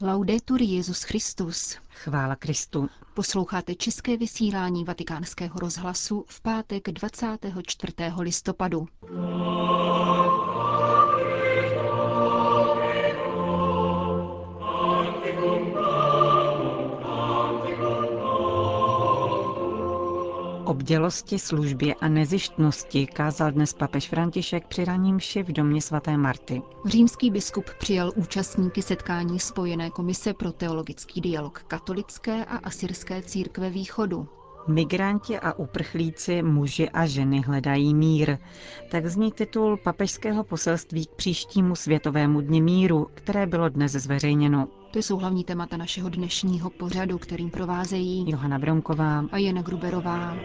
Laudetur Jesus Christus. Chvála Kristu. Posloucháte české vysílání Vatikánského rozhlasu v pátek 24. listopadu. Obdělosti, službě a nezištnosti kázal dnes papež František při ranní mši v domě svaté Marty. Římský biskup přijal účastníky setkání Spojené komise pro teologický dialog katolické a asyrské církve východu. Migranti a uprchlíci, muži a ženy hledají mír. Tak zní titul papežského poselství k příštímu Světovému dni míru, které bylo dnes zveřejněno. To jsou hlavní témata našeho dnešního pořadu, kterým provázejí Johana Bronková a Jana Gruberová.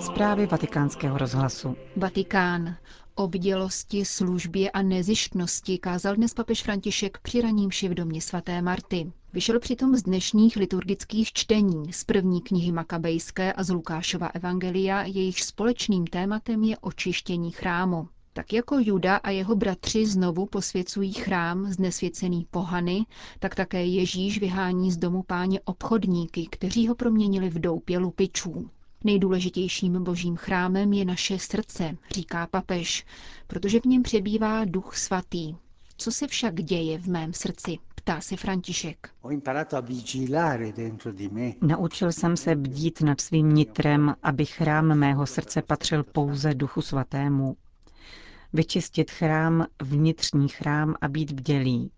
Zprávy Vatikánského rozhlasu. Vatikán. Obdělosti, službě a nezištnosti kázal dnes papež František při ranní mši v domě svaté Marty. Vyšel přitom z dnešních liturgických čtení, z první knihy Makabejské a z Lukášova evangelia, jejich společným tématem je očištění chrámu. Tak jako Juda a jeho bratři znovu posvěcují chrám znesvěcený pohany, tak také Ježíš vyhání z domu Páně obchodníky, kteří ho proměnili v doupě lupičů. Nejdůležitějším božím chrámem je naše srdce, říká papež, protože v něm přebývá Duch Svatý. Co se však děje v mém srdci? Ptá se František. Naučil jsem se bdít nad svým nitrem, aby chrám mého srdce patřil pouze Duchu Svatému. Vyčistit chrám, vnitřní chrám a být bdělý.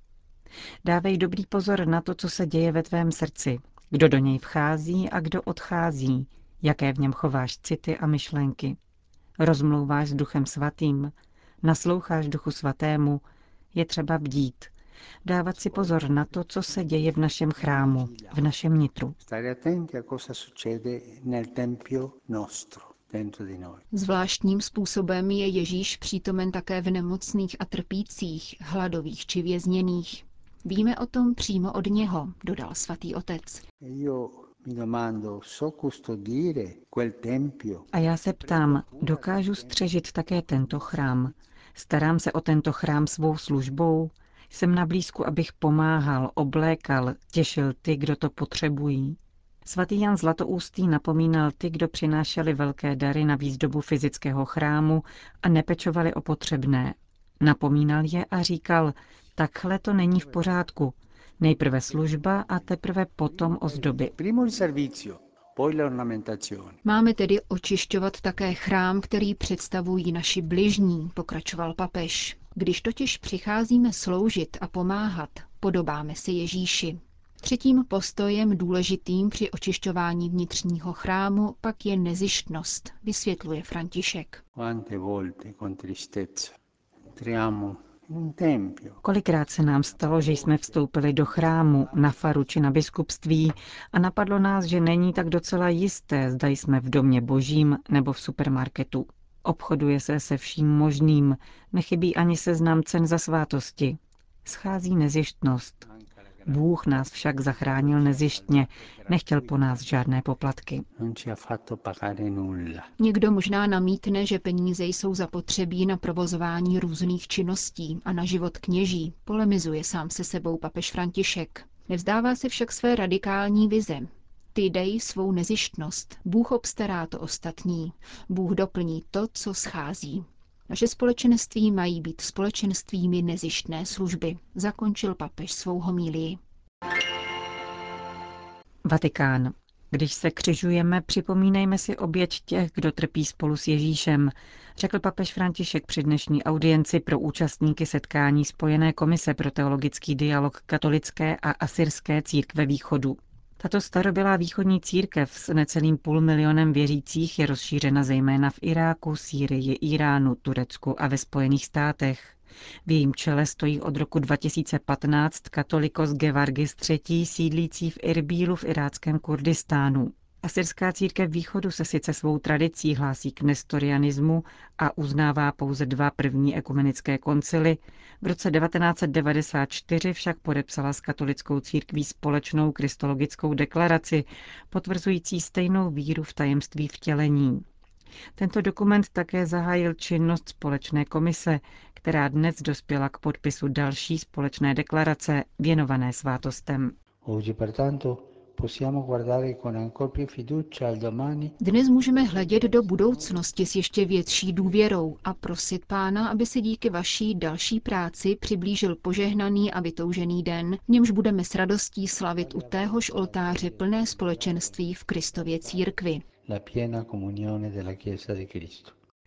Dávej dobrý pozor na to, co se děje ve tvém srdci, kdo do něj vchází a kdo odchází, jaké v něm chováš city a myšlenky. Rozmlouváš s Duchem Svatým, nasloucháš Duchu Svatému, je třeba bdít. Dávat si pozor na to, co se děje v našem chrámu, v našem nitru. Zvláštním způsobem je Ježíš přítomen také v nemocných a trpících, hladových či vězněných. Víme o tom přímo od něho, dodal svatý otec. A já se ptám, dokážu střežit také tento chrám? Starám se o tento chrám svou službou? Jsem na blízku, abych pomáhal, oblékal, těšil ty, kdo to potřebují. Svatý Jan Zlatoústý napomínal ty, kdo přinášeli velké dary na výzdobu fyzického chrámu a nepečovali o potřebné. Napomínal je a říkal, takhle to není v pořádku. Nejprve služba a teprve potom ozdoby. Máme tedy očišťovat také chrám, který představují naši bližní, pokračoval papež. Když totiž přicházíme sloužit a pomáhat, podobáme se Ježíši. Třetím postojem důležitým při očišťování vnitřního chrámu pak je nezištnost, vysvětluje František. Kolikrát se nám stalo, že jsme vstoupili do chrámu, na faru či na biskupství a napadlo nás, že není tak docela jisté, zda jsme v domě božím nebo v supermarketu. Obchoduje se se vším možným, nechybí ani seznam cen za svátosti. Schází nezištnost. Bůh nás však zachránil nezištně, nechtěl po nás žádné poplatky. Někdo možná namítne, že peníze jsou zapotřebí na provozování různých činností a na život kněží, polemizuje sám se sebou papež František. Nevzdává se však své radikální vize. Ty dej svou nezištnost, Bůh obstará to ostatní, Bůh doplní to, co schází. Naše společenství mají být společenstvími nezištné služby, zakončil papež svou homílii. Vatikán. Když se křižujeme, připomínejme si oběť těch, kdo trpí spolu s Ježíšem, řekl papež František při dnešní audienci pro účastníky setkání Spojené komise pro teologický dialog katolické a asyrské církve východu. Tato starobylá východní církev s necelým 500 000 věřících je rozšířena zejména v Iráku, Sýrii, Iránu, Turecku a ve Spojených státech. V jejím čele stojí od roku 2015 katolikos Gevargis III. Sídlící v Irbílu v iráckém Kurdistánu. Asyrská církev východu se sice svou tradicí hlásí k nestorianismu a uznává pouze 2 první ekumenické koncily, v roce 1994 však podepsala s katolickou církví společnou kristologickou deklaraci, potvrzující stejnou víru v tajemství vtělení. Tento dokument také zahájil činnost společné komise, která dnes dospěla k podpisu další společné deklarace věnované svátostem. Dnes můžeme hledět do budoucnosti s ještě větší důvěrou a prosit Pána, aby se díky vaší další práci přiblížil požehnaný a vytoužený den, v němž budeme s radostí slavit u téhož oltáře plné společenství v Kristově církvi.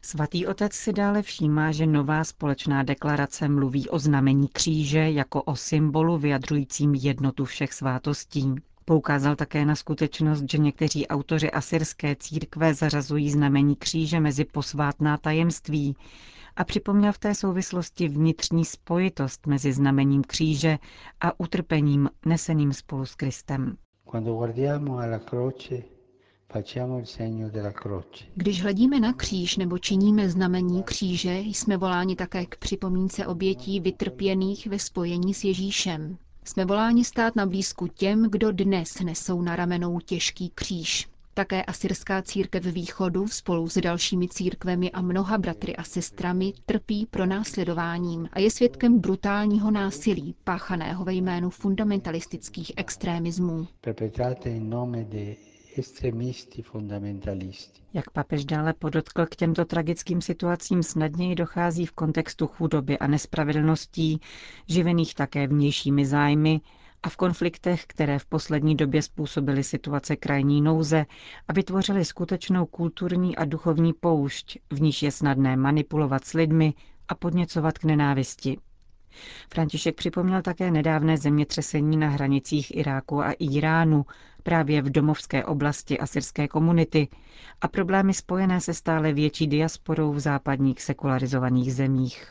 Svatý otec si dále všímá, že nová společná deklarace mluví o znamení kříže jako o symbolu vyjadřujícím jednotu všech svátostí. Poukázal také na skutečnost, že někteří autoři asyrské církve zařazují znamení kříže mezi posvátná tajemství a připomněl v té souvislosti vnitřní spojitost mezi znamením kříže a utrpením neseným spolu s Kristem. Když hledíme na kříž nebo činíme znamení kříže, jsme voláni také k připomínce obětí vytrpěných ve spojení s Ježíšem. Jsme voláni stát na blízku těm, kdo dnes nesou na ramenou těžký kříž. Také asyrská církev východu spolu s dalšími církvemi a mnoha bratry a sestrami trpí pronásledováním a je svědkem brutálního násilí páchaného ve jménu fundamentalistických extrémismů. Jak papež dále podotkl, k těmto tragickým situacím snadněji dochází v kontextu chudoby a nespravedlností, živených také vnějšími zájmy a v konfliktech, které v poslední době způsobily situace krajní nouze a vytvořily skutečnou kulturní a duchovní poušť, v níž je snadné manipulovat s lidmi a podněcovat k nenávisti. František připomněl také nedávné zemětřesení na hranicích Iráku a Íránu, právě v domovské oblasti asyrské komunity a problémy spojené se stále větší diasporou v západních sekularizovaných zemích.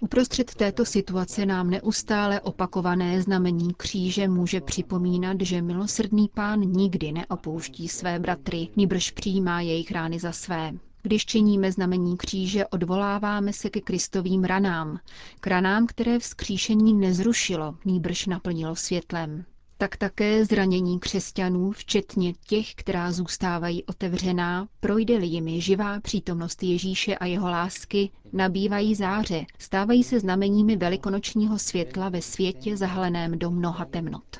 Uprostřed této situace nám neustále opakované znamení kříže může připomínat, že milosrdný Pán nikdy neopouští své bratry, nýbrž přijímá jejich rány za své. Když činíme znamení kříže, odvoláváme se ke Kristovým ranám, k ranám, které vzkříšení nezrušilo, nýbrž naplnilo světlem. Tak také zranění křesťanů, včetně těch, která zůstávají otevřená, projde-li jimi živá přítomnost Ježíše a jeho lásky, nabývají záře, stávají se znameními velikonočního světla ve světě zahaleném do mnoha temnot.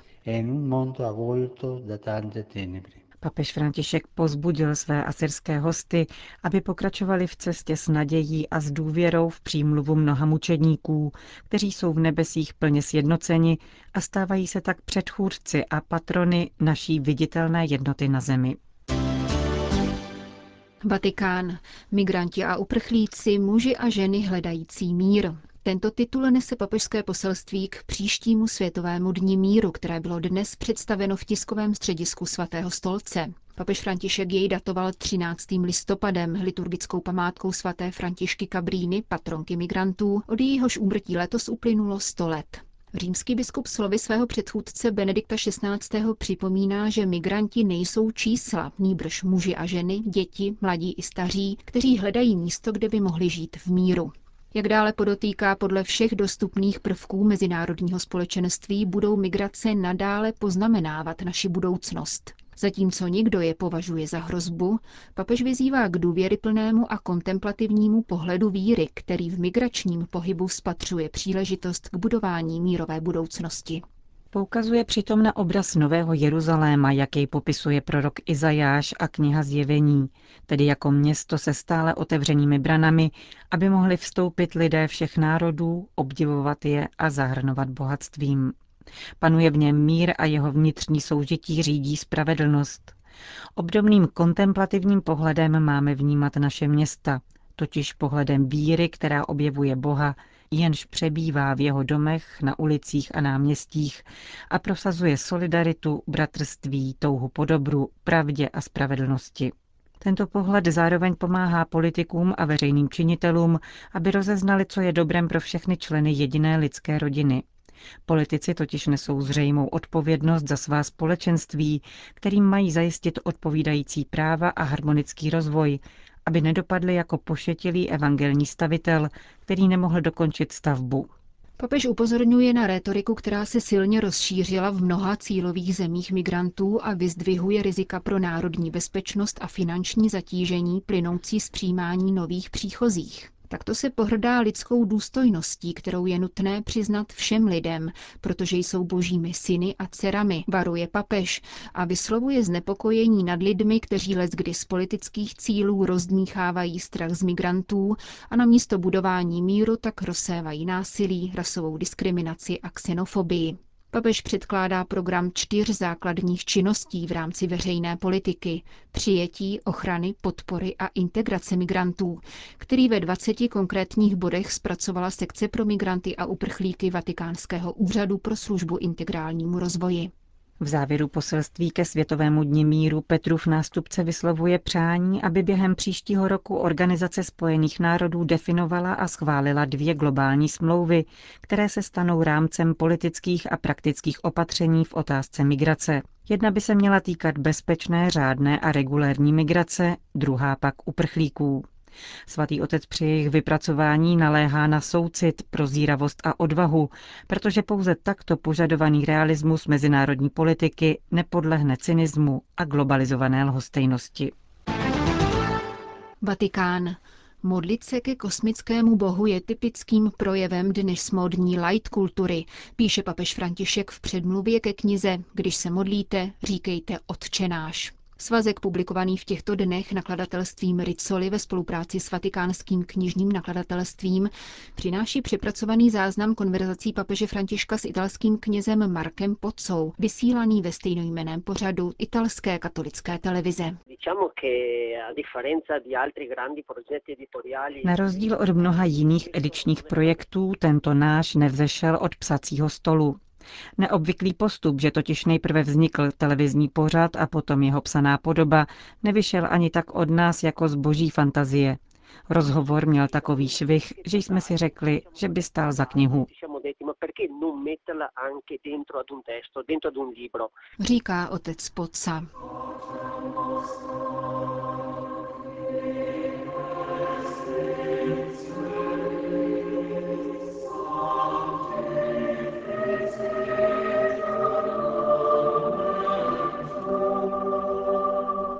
Papež František povzbudil své asyrské hosty, aby pokračovali v cestě s nadějí a s důvěrou v přímluvu mnoha mučedníků, kteří jsou v nebesích plně sjednoceni a stávají se tak předchůdci a patrony naší viditelné jednoty na zemi. Vatikán. Migranti a uprchlíci, muži a ženy hledající mír. Tento titul nese papežské poselství k příštímu světovému dni míru, které bylo dnes představeno v tiskovém středisku svatého stolce. Papež František jej datoval 13. listopadem liturgickou památkou svaté Františky Cabrini, patronky migrantů, od jejíhož úmrtí letos uplynulo 100 let. Římský biskup slovy svého předchůdce Benedikta XVI. Připomíná, že migranti nejsou čísla, nýbrž muži a ženy, děti, mladí i staří, kteří hledají místo, kde by mohli žít v míru. Jak dále podotýká, podle všech dostupných prvků mezinárodního společenství budou migrace nadále poznamenávat naši budoucnost. Zatímco někdo je považuje za hrozbu, papež vyzývá k důvěryplnému a kontemplativnímu pohledu víry, který v migračním pohybu spatřuje příležitost k budování mírové budoucnosti. Poukazuje přitom na obraz Nového Jeruzaléma, jak jej popisuje prorok Izajáš a kniha Zjevení, tedy jako město se stále otevřenými branami, aby mohli vstoupit lidé všech národů, obdivovat je a zahrnovat bohatstvím. Panuje v něm mír a jeho vnitřní soužití řídí spravedlnost. Obdobným kontemplativním pohledem máme vnímat naše města, totiž pohledem víry, která objevuje Boha, jenž přebývá v jeho domech, na ulicích a náměstích a prosazuje solidaritu, bratrství, touhu po dobru, pravdě a spravedlnosti. Tento pohled zároveň pomáhá politikům a veřejným činitelům, aby rozeznali, co je dobrem pro všechny členy jediné lidské rodiny. Politici totiž nesou zřejmou odpovědnost za svá společenství, kterým mají zajistit odpovídající práva a harmonický rozvoj, aby nedopadli jako pošetilý evangelní stavitel, který nemohl dokončit stavbu. Papež upozorňuje na rétoriku, která se silně rozšířila v mnoha cílových zemích migrantů a vyzdvihuje rizika pro národní bezpečnost a finanční zatížení plynoucí z přijímání nových příchozích. Takto se pohrdá lidskou důstojností, kterou je nutné přiznat všem lidem, protože jsou božími syny a dcerami, varuje papež a vyslovuje znepokojení nad lidmi, kteří leckdy z politických cílů rozdmíchávají strach z migrantů a namísto budování míru tak rozsévají násilí, rasovou diskriminaci a xenofobii. Papež předkládá program 4 základních činností v rámci veřejné politiky – přijetí, ochrany, podpory a integrace migrantů, který ve 20 konkrétních bodech zpracovala sekce pro migranty a uprchlíky Vatikánského úřadu pro službu integrálnímu rozvoji. V závěru poselství ke Světovému dni míru Petrův nástupce vyslovuje přání, aby během příštího roku Organizace spojených národů definovala a schválila 2 globální smlouvy, které se stanou rámcem politických a praktických opatření v otázce migrace. Jedna by se měla týkat bezpečné, řádné a regulérní migrace, druhá pak uprchlíků. Svatý otec při jejich vypracování naléhá na soucit, prozíravost a odvahu, protože pouze takto požadovaný realismus mezinárodní politiky nepodlehne cynismu a globalizované lhostejnosti. Vatikán. Modlit se ke kosmickému bohu je typickým projevem dnešní light kultury, píše papež František v předmluvě ke knize Když se modlíte, říkejte Otčenáš. Svazek publikovaný v těchto dnech nakladatelstvím Rizzoli ve spolupráci s vatikánským knižním nakladatelstvím přináší přepracovaný záznam konverzací papeže Františka s italským knězem Markem Pozzou, vysílaný ve stejnojmenném pořadu italské katolické televize. Na rozdíl od mnoha jiných edičních projektů tento náš nevzešel od psacího stolu. Neobvyklý postup, že totiž nejprve vznikl televizní pořad a potom jeho psaná podoba, nevyšel ani tak od nás jako z boží fantazie. Rozhovor měl takový švih, že jsme si řekli, že by stál za knihu. Říká otec Pozza.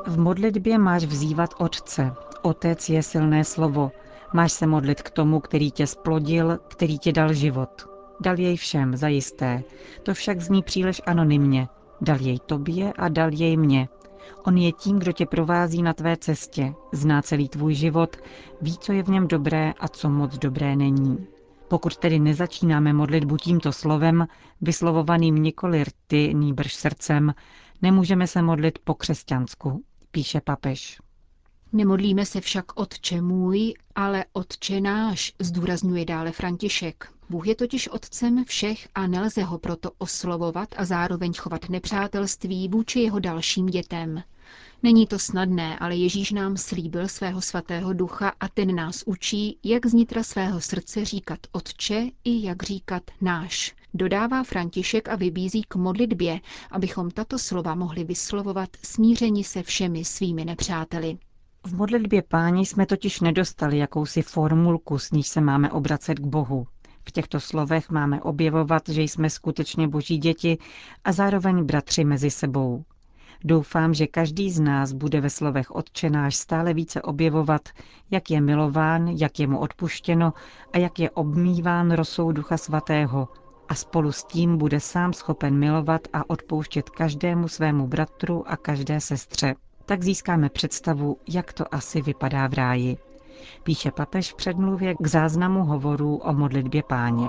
V modlitbě máš vzývat Otce. Otec je silné slovo. Máš se modlit k tomu, který tě splodil, který ti dal život. Dal jej všem, zajisté. To však zní příliš anonymně. Dal jej tobě a dal jej mně. On je tím, kdo tě provází na tvé cestě, zná celý tvůj život, ví, co je v něm dobré a co moc dobré není. Pokud tedy nezačínáme modlitbu tímto slovem, vyslovovaným nikoli rty, nýbrž srdcem, nemůžeme se modlit po křesťansku, píše papež. Nemodlíme se však Otče můj, ale Otče náš, zdůrazňuje dále František. Bůh je totiž otcem všech a nelze ho proto oslovovat a zároveň chovat nepřátelství vůči jeho dalším dětem. Není to snadné, ale Ježíš nám slíbil svého Svatého Ducha a ten nás učí, jak z nitra svého srdce říkat Otče i jak říkat náš. Dodává František a vybízí k modlitbě, abychom tato slova mohli vyslovovat smíření se všemi svými nepřáteli. V modlitbě Páni jsme totiž nedostali jakousi formulku, s níž se máme obracet k Bohu. V těchto slovech máme objevovat, že jsme skutečně Boží děti a zároveň bratři mezi sebou. Doufám, že každý z nás bude ve slovech Otče náš stále více objevovat, jak je milován, jak je mu odpuštěno a jak je obmýván rosou Ducha Svatého. A spolu s tím bude sám schopen milovat a odpouštět každému svému bratru a každé sestře. Tak získáme představu, jak to asi vypadá v ráji. Píše papež v předmluvě k záznamu hovorů o modlitbě Páně.